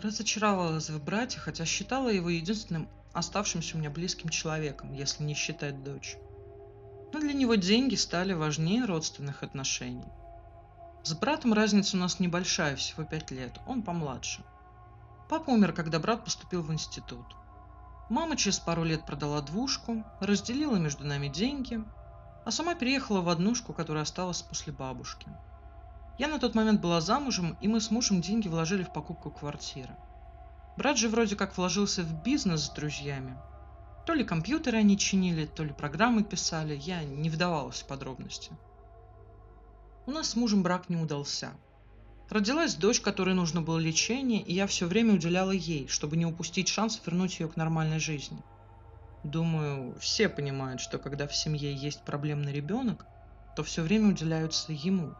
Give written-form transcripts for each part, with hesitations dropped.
Разочаровалась в брате, хотя считала его единственным оставшимся мне близким человеком, если не считать дочь. Но для него деньги стали важнее родственных отношений. С братом разница у нас небольшая, всего 5 лет, он помладше. Папа умер, когда брат поступил в институт. Мама через пару лет продала двушку, разделила между нами деньги, а сама переехала в однушку, которая осталась после бабушки. Я на тот момент была замужем, и мы с мужем деньги вложили в покупку квартиры. Брат же вроде как вложился в бизнес с друзьями. То ли компьютеры они чинили, то ли программы писали, я не вдавалась в подробности. У нас с мужем брак не удался. Родилась дочь, которой нужно было лечение, и я все время уделяла ей, чтобы не упустить шанс вернуть ее к нормальной жизни. Думаю, все понимают, что когда в семье есть проблемный ребенок, то все время уделяются ему.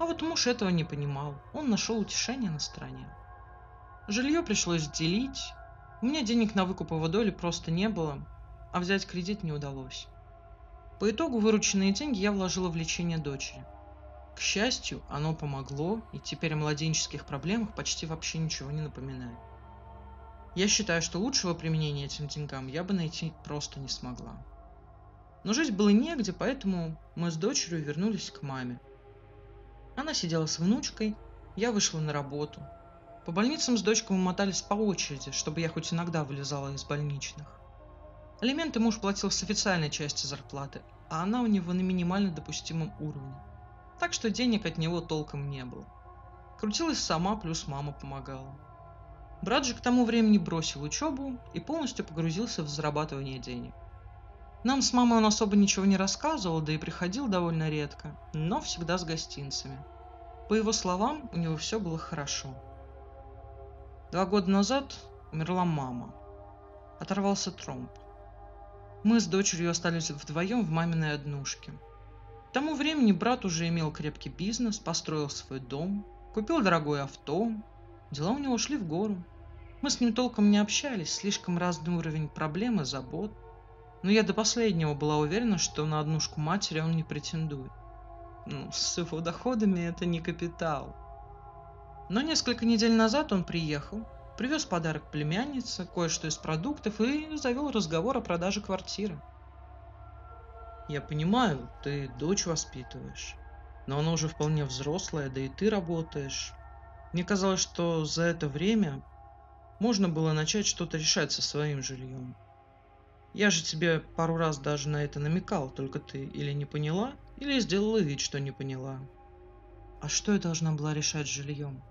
А вот муж этого не понимал, он нашел утешение на стороне. Жилье пришлось делить, у меня денег на выкуп его доли просто не было, а взять кредит не удалось. По итогу вырученные деньги я вложила в лечение дочери. К счастью, оно помогло, и теперь о младенческих проблемах почти вообще ничего не напоминает. Я считаю, что лучшего применения этим деньгам я бы найти просто не смогла. Но жить было негде, поэтому мы с дочерью вернулись к маме. Она сидела с внучкой, я вышла на работу. По больницам с дочкой мы мотались по очереди, чтобы я хоть иногда вылезала из больничных. Алименты муж платил с официальной части зарплаты, а она у него на минимально допустимом уровне. Так что денег от него толком не было. Крутилась сама, плюс мама помогала. Брат же к тому времени бросил учебу и полностью погрузился в зарабатывание денег. Нам с мамой он особо ничего не рассказывал, да и приходил довольно редко, но всегда с гостинцами. По его словам, у него все было хорошо. 2 года назад умерла мама. Оторвался тромб. Мы с дочерью остались вдвоем в маминой однушке. К тому времени брат уже имел крепкий бизнес, построил свой дом, купил дорогое авто. Дела у него шли в гору. Мы с ним толком не общались, слишком разный уровень проблем и забот. Но я до последнего была уверена, что на однушку матери он не претендует. С его доходами это не капитал. Но несколько недель назад он приехал, привез подарок племяннице, кое-что из продуктов и завел разговор о продаже квартиры. «Я понимаю, ты дочь воспитываешь, но она уже вполне взрослая, да и ты работаешь. Мне казалось, что за это время можно было начать что-то решать со своим жильем. Я же тебе пару раз даже на это намекал, только ты или не поняла, или сделала вид, что не поняла». «А что я должна была решать с жильем?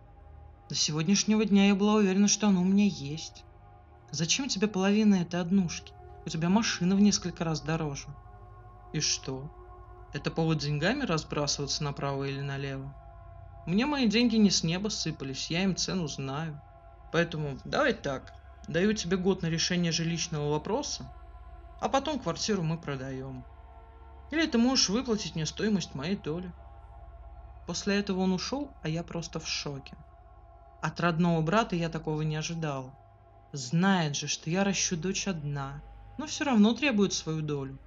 До сегодняшнего дня я была уверена, что оно у меня есть. Зачем тебе половина этой однушки? У тебя машина в несколько раз дороже». «И что? Это повод деньгами разбрасываться направо или налево? Мне мои деньги не с неба сыпались, я им цену знаю. Поэтому давай так, даю тебе год на решение жилищного вопроса, а потом квартиру мы продаем. Или ты можешь выплатить мне стоимость моей доли». После этого он ушел, а я просто в шоке. От родного брата я такого не ожидала. Знает же, что я ращу дочь одна, но все равно требует свою долю.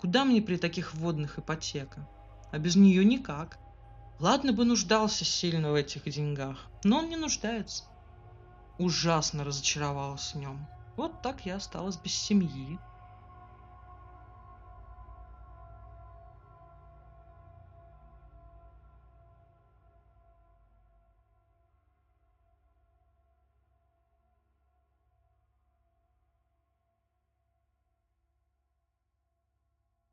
Куда мне при таких вводных ипотека? А без нее никак. Ладно бы нуждался сильно в этих деньгах, но он не нуждается. Ужасно разочаровалась в нем. Вот так я осталась без семьи,